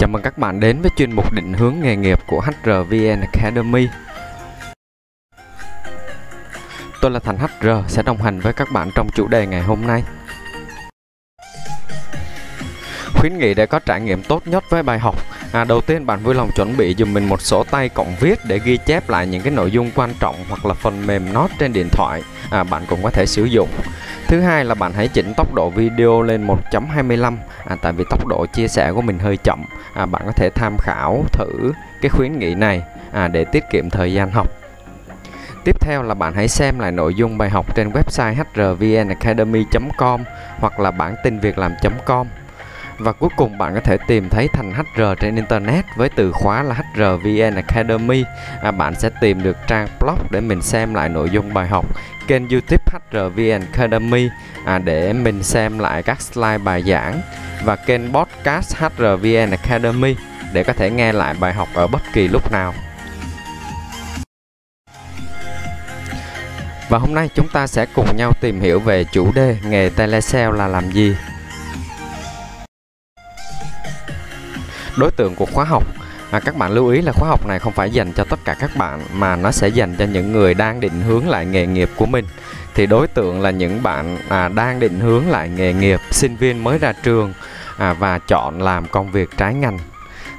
Chào mừng các bạn đến với chuyên mục định hướng nghề nghiệp của HRVN Academy. Tôi là Thành HR sẽ đồng hành với các bạn trong chủ đề ngày hôm nay. Khuyến nghị để có trải nghiệm tốt nhất với bài học. Đầu tiên bạn vui lòng chuẩn bị dùm mình một sổ tay cộng viết để ghi chép lại những cái nội dung quan trọng hoặc là phần mềm note trên điện thoại. Bạn cũng có thể sử dụng. Thứ hai là bạn hãy chỉnh tốc độ video lên 1.25, tại vì tốc độ chia sẻ của mình hơi chậm. Bạn có thể tham khảo thử cái khuyến nghị này để tiết kiệm thời gian học. Tiếp theo là bạn hãy xem lại nội dung bài học trên website hrvnacademy.com hoặc là bản tin việc làm.com. Và cuối cùng bạn có thể tìm thấy Thành HR trên Internet với từ khóa là HRVN Academy. Bạn sẽ tìm được trang blog để mình xem lại nội dung bài học, kênh YouTube HRVN Academy để mình xem lại các slide bài giảng, và kênh podcast HRVN Academy để có thể nghe lại bài học ở bất kỳ lúc nào. Và hôm nay chúng ta sẽ cùng nhau tìm hiểu về chủ đề nghề telesale là làm gì. Đối tượng của khóa học, các bạn lưu ý là khóa học này không phải dành cho tất cả các bạn mà nó sẽ dành cho những người đang định hướng lại nghề nghiệp của mình. Thì đối tượng là những bạn đang định hướng lại nghề nghiệp, sinh viên mới ra trường và chọn làm công việc trái ngành.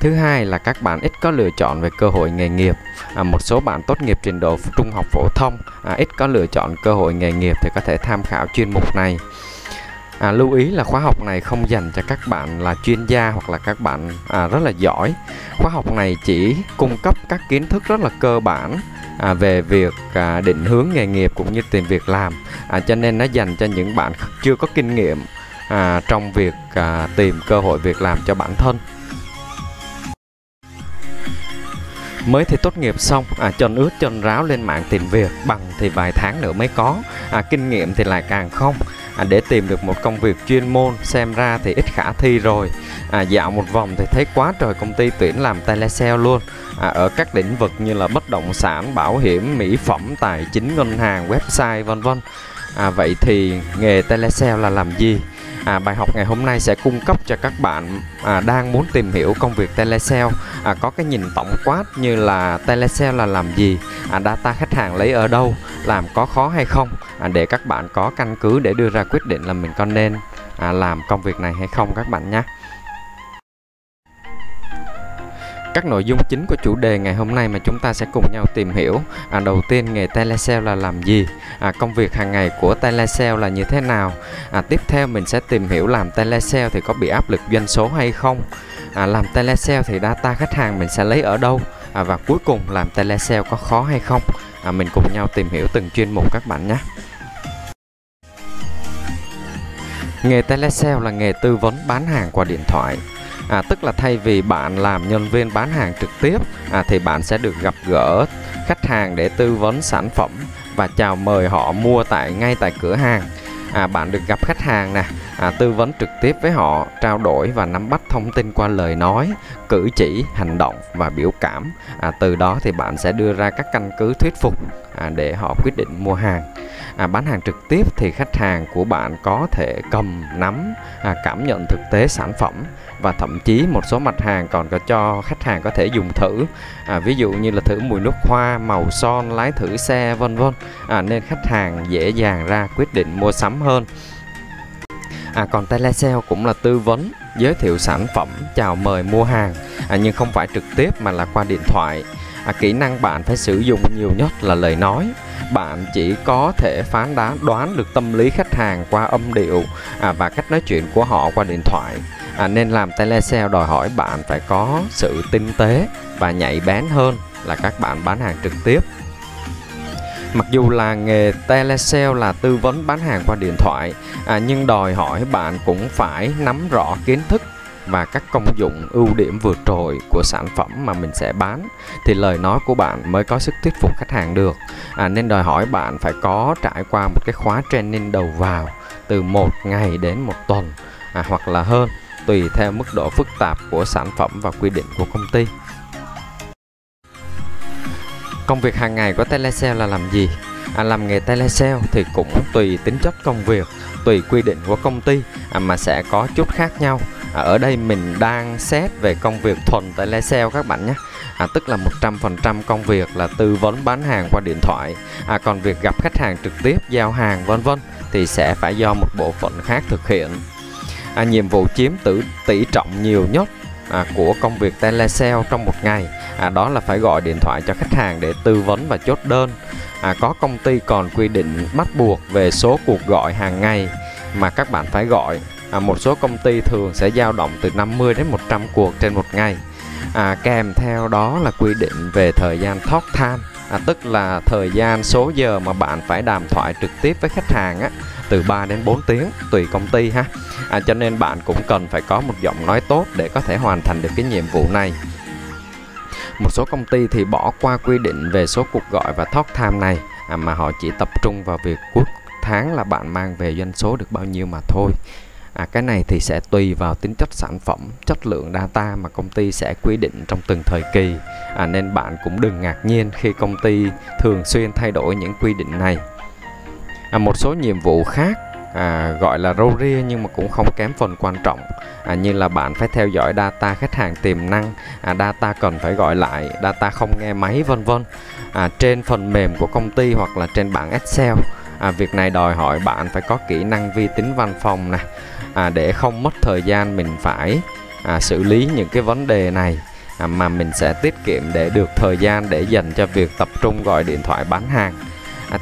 Thứ hai là các bạn ít có lựa chọn về cơ hội nghề nghiệp. Một số bạn tốt nghiệp trình độ trung học phổ thông ít có lựa chọn cơ hội nghề nghiệp thì có thể tham khảo chuyên mục này. Lưu ý là khóa học này không dành cho các bạn là chuyên gia hoặc là các bạn rất là giỏi. Khóa học này chỉ cung cấp các kiến thức rất là cơ bản về việc định hướng nghề nghiệp cũng như tìm việc làm, cho nên nó dành cho những bạn chưa có kinh nghiệm trong việc tìm cơ hội việc làm cho bản thân. Mới thì tốt nghiệp xong, chơn ướt chơn ráo lên mạng tìm việc, bằng thì vài tháng nữa mới có, kinh nghiệm thì lại càng không. Để tìm được một công việc chuyên môn xem ra thì ít khả thi rồi. Dạo một vòng thì thấy quá trời công ty tuyển làm telesale luôn, ở các lĩnh vực như là bất động sản, bảo hiểm, mỹ phẩm, tài chính, ngân hàng, website vân vân. Vậy thì nghề telesale là làm gì? Bài học ngày hôm nay sẽ cung cấp cho các bạn đang muốn tìm hiểu công việc telesale có cái nhìn tổng quát như là telesale là làm gì, data khách hàng lấy ở đâu, làm có khó hay không, để các bạn có căn cứ để đưa ra quyết định là mình có nên làm công việc này hay không các bạn nhé. Các nội dung chính của chủ đề ngày hôm nay mà chúng ta sẽ cùng nhau tìm hiểu. Đầu tiên, nghề telesale là làm gì? Công việc hàng ngày của telesale là như thế nào? Tiếp theo mình sẽ tìm hiểu làm telesale thì có bị áp lực doanh số hay không? Làm telesale thì data khách hàng mình sẽ lấy ở đâu? Và cuối cùng làm telesale có khó hay không? Mình cùng nhau tìm hiểu từng chuyên mục các bạn nhé. Nghề telesale là nghề tư vấn bán hàng qua điện thoại. Tức là thay vì bạn làm nhân viên bán hàng trực tiếp thì bạn sẽ được gặp gỡ khách hàng để tư vấn sản phẩm và chào mời họ mua ngay tại cửa hàng. Bạn được gặp khách hàng nè, tư vấn trực tiếp với họ, trao đổi và nắm bắt thông tin qua lời nói, cử chỉ, hành động và biểu cảm. Từ đó thì bạn sẽ đưa ra các căn cứ thuyết phục để họ quyết định mua hàng. Bán hàng trực tiếp thì khách hàng của bạn có thể cầm, nắm, cảm nhận thực tế sản phẩm, và thậm chí một số mặt hàng còn có cho khách hàng có thể dùng thử, ví dụ như là thử mùi nước hoa, màu son, lái thử xe vân vân, nên khách hàng dễ dàng ra quyết định mua sắm hơn. Còn telesale cũng là tư vấn, giới thiệu sản phẩm, chào mời mua hàng, nhưng không phải trực tiếp mà là qua điện thoại. Kỹ năng bạn phải sử dụng nhiều nhất là lời nói. Bạn chỉ có thể phán đoán được tâm lý khách hàng qua âm điệu và cách nói chuyện của họ qua điện thoại. Nên làm telesale đòi hỏi bạn phải có sự tinh tế và nhạy bén hơn là các bạn bán hàng trực tiếp. Mặc dù là nghề telesale là tư vấn bán hàng qua điện thoại, nhưng đòi hỏi bạn cũng phải nắm rõ kiến thức và các công dụng, ưu điểm vượt trội của sản phẩm mà mình sẽ bán, thì lời nói của bạn mới có sức thuyết phục khách hàng được. Nên đòi hỏi bạn phải có trải qua một cái khóa training đầu vào từ 1 ngày đến 1 tuần hoặc là hơn, tùy theo mức độ phức tạp của sản phẩm và quy định của công ty. Công việc hàng ngày của telesale là làm gì? Làm nghề telesale thì cũng tùy tính chất công việc, tùy quy định của công ty mà sẽ có chút khác nhau. Ở đây mình đang xét về công việc thuần tại le sale các bạn nhé, tức là 100% công việc là tư vấn bán hàng qua điện thoại. Còn việc gặp khách hàng trực tiếp, giao hàng vân vân thì sẽ phải do một bộ phận khác thực hiện. Nhiệm vụ chiếm tỷ trọng nhiều nhất của công việc telesale trong một ngày đó là phải gọi điện thoại cho khách hàng để tư vấn và chốt đơn. Có công ty còn quy định bắt buộc về số cuộc gọi hàng ngày mà các bạn phải gọi. Một số công ty thường sẽ dao động từ 50 đến 100 cuộc trên một ngày. Kèm theo đó là quy định về thời gian talk time, tức là thời gian số giờ mà bạn phải đàm thoại trực tiếp với khách hàng từ 3 đến 4 tiếng tùy công ty ha. Cho nên bạn cũng cần phải có một giọng nói tốt để có thể hoàn thành được cái nhiệm vụ này. Một số công ty thì bỏ qua quy định về số cuộc gọi và talk time này, mà họ chỉ tập trung vào việc cuối tháng là bạn mang về doanh số được bao nhiêu mà thôi. Cái này thì sẽ tùy vào tính chất sản phẩm, chất lượng data mà công ty sẽ quy định trong từng thời kỳ. Nên bạn cũng đừng ngạc nhiên khi công ty thường xuyên thay đổi những quy định này. Một số nhiệm vụ khác gọi là râu ria nhưng mà cũng không kém phần quan trọng, như là bạn phải theo dõi data khách hàng tiềm năng, data cần phải gọi lại, data không nghe máy vân vân trên phần mềm của công ty hoặc là trên bảng Excel. Việc này đòi hỏi bạn phải có kỹ năng vi tính văn phòng nè, để không mất thời gian mình phải xử lý những cái vấn đề này, mà mình sẽ tiết kiệm để được thời gian để dành cho việc tập trung gọi điện thoại bán hàng.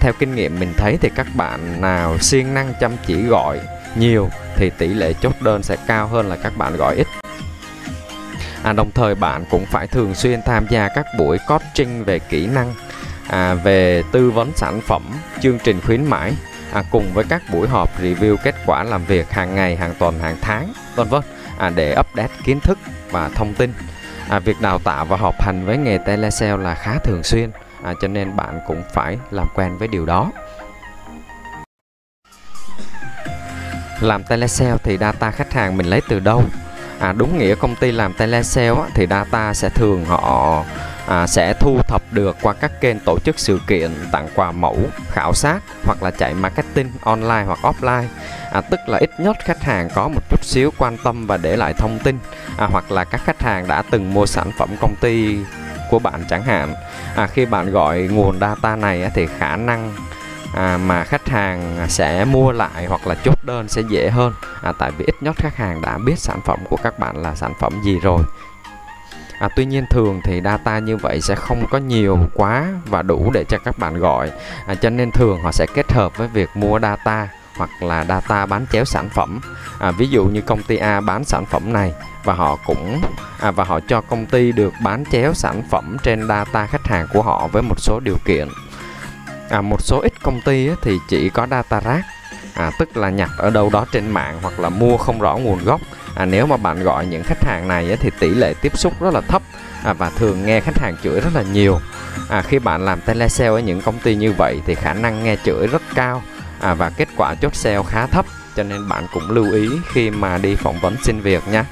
Theo kinh nghiệm mình thấy thì các bạn nào siêng năng chăm chỉ gọi nhiều thì tỷ lệ chốt đơn sẽ cao hơn là các bạn gọi ít. Đồng thời bạn cũng phải thường xuyên tham gia các buổi coaching về kỹ năng, về tư vấn sản phẩm, chương trình khuyến mãi, cùng với các buổi họp review kết quả làm việc hàng ngày, hàng tuần, hàng tháng vân vân, để update kiến thức và thông tin. Việc đào tạo và họp hành với nghề telesale là khá thường xuyên, cho nên bạn cũng phải làm quen với điều đó. Làm telesale thì data khách hàng mình lấy từ đâu? Đúng nghĩa công ty làm telesale thì data sẽ thường họ sẽ thu thập được qua các kênh tổ chức sự kiện, tặng quà mẫu, khảo sát hoặc là chạy marketing online hoặc offline. Tức là ít nhất khách hàng có một chút xíu quan tâm và để lại thông tin, hoặc là các khách hàng đã từng mua sản phẩm công ty của bạn chẳng hạn. Khi bạn gọi nguồn data này thì khả năng mà khách hàng sẽ mua lại hoặc là chốt đơn sẽ dễ hơn, tại vì ít nhất khách hàng đã biết sản phẩm của các bạn là sản phẩm gì rồi. Tuy nhiên thường thì data như vậy sẽ không có nhiều quá và đủ để cho các bạn gọi, cho nên thường họ sẽ kết hợp với việc mua data hoặc là data bán chéo sản phẩm. Ví dụ như công ty A bán sản phẩm này và họ cho công ty được bán chéo sản phẩm trên data khách hàng của họ với một số điều kiện. Một số ít công ty thì chỉ có data rác, tức là nhặt ở đâu đó trên mạng hoặc là mua không rõ nguồn gốc. Nếu mà bạn gọi những khách hàng này thì tỷ lệ tiếp xúc rất là thấp, và thường nghe khách hàng chửi rất là nhiều. Khi bạn làm telesale ở những công ty như vậy thì khả năng nghe chửi rất cao, và kết quả chốt sale khá thấp, cho nên bạn cũng lưu ý khi mà đi phỏng vấn xin việc nha.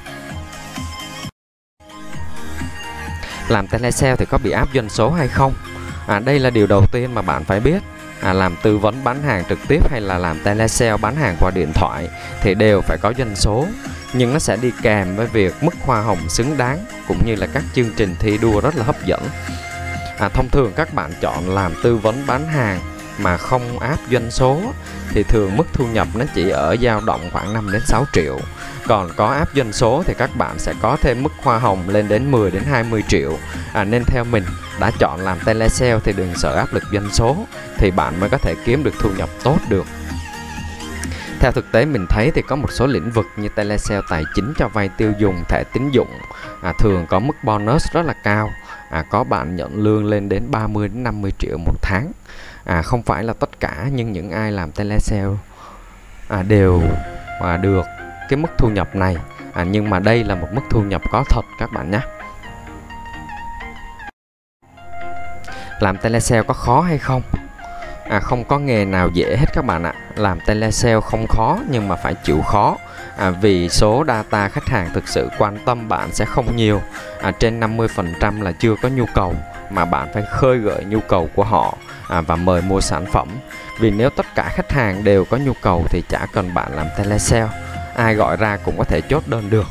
Làm telesale thì có bị áp doanh số hay không? Đây là điều đầu tiên mà bạn phải biết. Làm tư vấn bán hàng trực tiếp hay là làm telesale bán hàng qua điện thoại thì đều phải có doanh số, nhưng nó sẽ đi kèm với việc mức hoa hồng xứng đáng cũng như là các chương trình thi đua rất là hấp dẫn. Thông thường các bạn chọn làm tư vấn bán hàng mà không áp doanh số thì thường mức thu nhập nó chỉ ở dao động khoảng 5 đến 6 triệu. Còn có áp doanh số thì các bạn sẽ có thêm mức hoa hồng lên đến 10 đến 20 triệu. Nên theo mình đã chọn làm telesale thì đừng sợ áp lực doanh số thì bạn mới có thể kiếm được thu nhập tốt được. Theo thực tế mình thấy thì có một số lĩnh vực như telesale tài chính cho vay tiêu dùng, thẻ tín dụng thường có mức bonus rất là cao. Có bạn nhận lương lên đến 30 đến 50 triệu một tháng. Không phải là tất cả nhưng những ai làm telesale đều được cái mức thu nhập này, nhưng mà đây là một mức thu nhập có thật các bạn nhé. Làm telesale có khó hay không? Không có nghề nào dễ hết các bạn ạ. Làm telesale không khó nhưng mà phải chịu khó, vì số data khách hàng thực sự quan tâm bạn sẽ không nhiều. Trên 50% là chưa có nhu cầu mà bạn phải khơi gợi nhu cầu của họ và mời mua sản phẩm. Vì nếu tất cả khách hàng đều có nhu cầu thì chả cần bạn làm telesale, ai gọi ra cũng có thể chốt đơn được.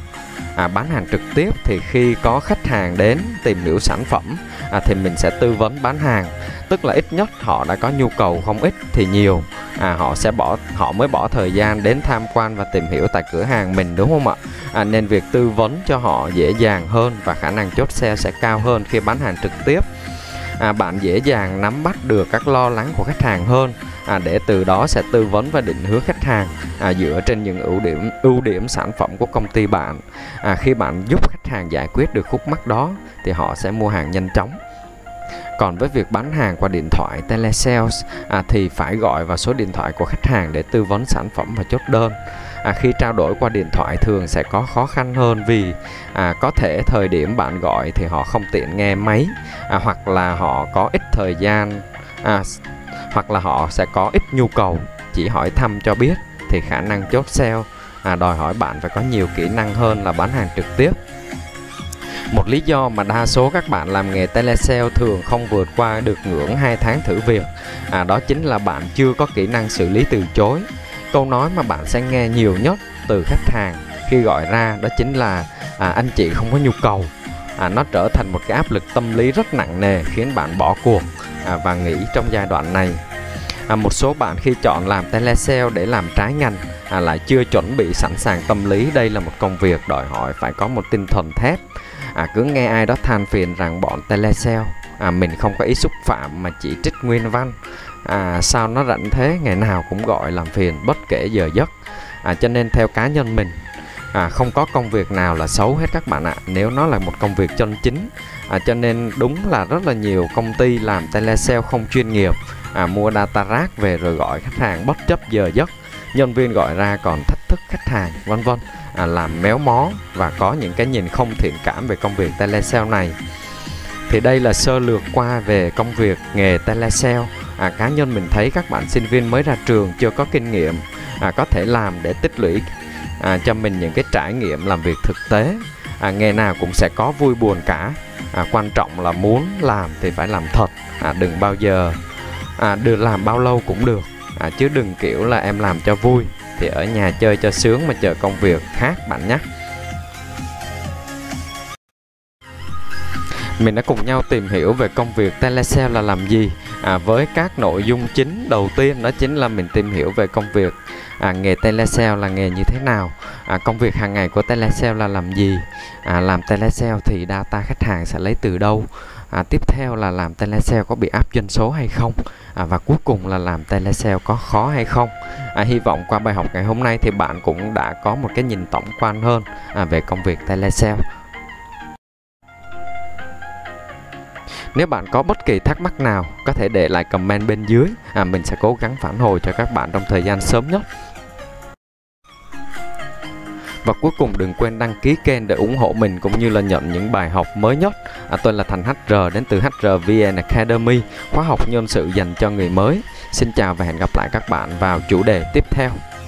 bán hàng trực tiếp thì khi có khách hàng đến tìm hiểu sản phẩm thì mình sẽ tư vấn bán hàng, tức là ít nhất họ đã có nhu cầu, không ít thì nhiều, họ mới bỏ thời gian đến tham quan và tìm hiểu tại cửa hàng mình, đúng không ạ? Nên việc tư vấn cho họ dễ dàng hơn và khả năng chốt sale sẽ cao hơn khi bán hàng trực tiếp. Bạn dễ dàng nắm bắt được các lo lắng của khách hàng hơn, để từ đó sẽ tư vấn và định hướng khách hàng dựa trên những ưu điểm sản phẩm của công ty bạn. Khi bạn giúp khách hàng giải quyết được khúc mắc đó thì họ sẽ mua hàng nhanh chóng. Còn với việc bán hàng qua điện thoại telesales thì phải gọi vào số điện thoại của khách hàng để tư vấn sản phẩm và chốt đơn. Khi trao đổi qua điện thoại thường sẽ có khó khăn hơn vì có thể thời điểm bạn gọi thì họ không tiện nghe máy, hoặc là họ có ít thời gian, hoặc là họ sẽ có ít nhu cầu, chỉ hỏi thăm cho biết, thì khả năng chốt sale đòi hỏi bạn phải có nhiều kỹ năng hơn là bán hàng trực tiếp. Một lý do mà đa số các bạn làm nghề telesale thường không vượt qua được ngưỡng 2 tháng thử việc, đó chính là bạn chưa có kỹ năng xử lý từ chối. Câu nói mà bạn sẽ nghe nhiều nhất từ khách hàng khi gọi ra đó chính là anh chị không có nhu cầu. Nó trở thành một cái áp lực tâm lý rất nặng nề khiến bạn bỏ cuộc và nghỉ trong giai đoạn này. Một số bạn khi chọn làm telesale để làm trái ngành lại chưa chuẩn bị sẵn sàng tâm lý. Đây là một công việc đòi hỏi phải có một tinh thần thép. Cứ nghe ai đó than phiền rằng bọn telesale mình không có ý xúc phạm mà chỉ trích nguyên văn, sao nó rảnh thế, ngày nào cũng gọi làm phiền bất kể giờ giấc. Cho nên theo cá nhân mình, không có công việc nào là xấu hết các bạn ạ, nếu nó là một công việc chân chính. Cho nên đúng là rất là nhiều công ty làm telesale không chuyên nghiệp, mua data rác về rồi gọi khách hàng bất chấp giờ giấc, nhân viên gọi ra còn thách thức khách hàng vân vân, làm méo mó và có những cái nhìn không thiện cảm về công việc telesale này. Thì đây là sơ lược qua về công việc nghề telesale. Cá nhân mình thấy các bạn sinh viên mới ra trường chưa có kinh nghiệm có thể làm để tích lũy cho mình những cái trải nghiệm làm việc thực tế. Nghề nào cũng sẽ có vui buồn cả, quan trọng là muốn làm thì phải làm thật, đừng bao giờ được làm bao lâu cũng được, chứ đừng kiểu là em làm cho vui thì ở nhà chơi cho sướng mà chờ công việc khác bạn nhé. Mình đã cùng nhau tìm hiểu về công việc telesale là làm gì, với các nội dung chính. Đầu tiên đó chính là mình tìm hiểu về công việc nghề telesale là nghề như thế nào, công việc hàng ngày của telesale là làm gì, làm telesale thì data khách hàng sẽ lấy từ đâu, tiếp theo là làm telesale có bị áp doanh số hay không, và cuối cùng là làm telesale có khó hay không. Hy vọng qua bài học ngày hôm nay thì bạn cũng đã có một cái nhìn tổng quan hơn về công việc telesale. Nếu bạn có bất kỳ thắc mắc nào có thể để lại comment bên dưới, mình sẽ cố gắng phản hồi cho các bạn trong thời gian sớm nhất. Và cuối cùng đừng quên đăng ký kênh để ủng hộ mình cũng như là nhận những bài học mới nhất. Tôi là Thành HR đến từ HRVN Academy, khóa học nhân sự dành cho người mới. Xin chào và hẹn gặp lại các bạn vào chủ đề tiếp theo.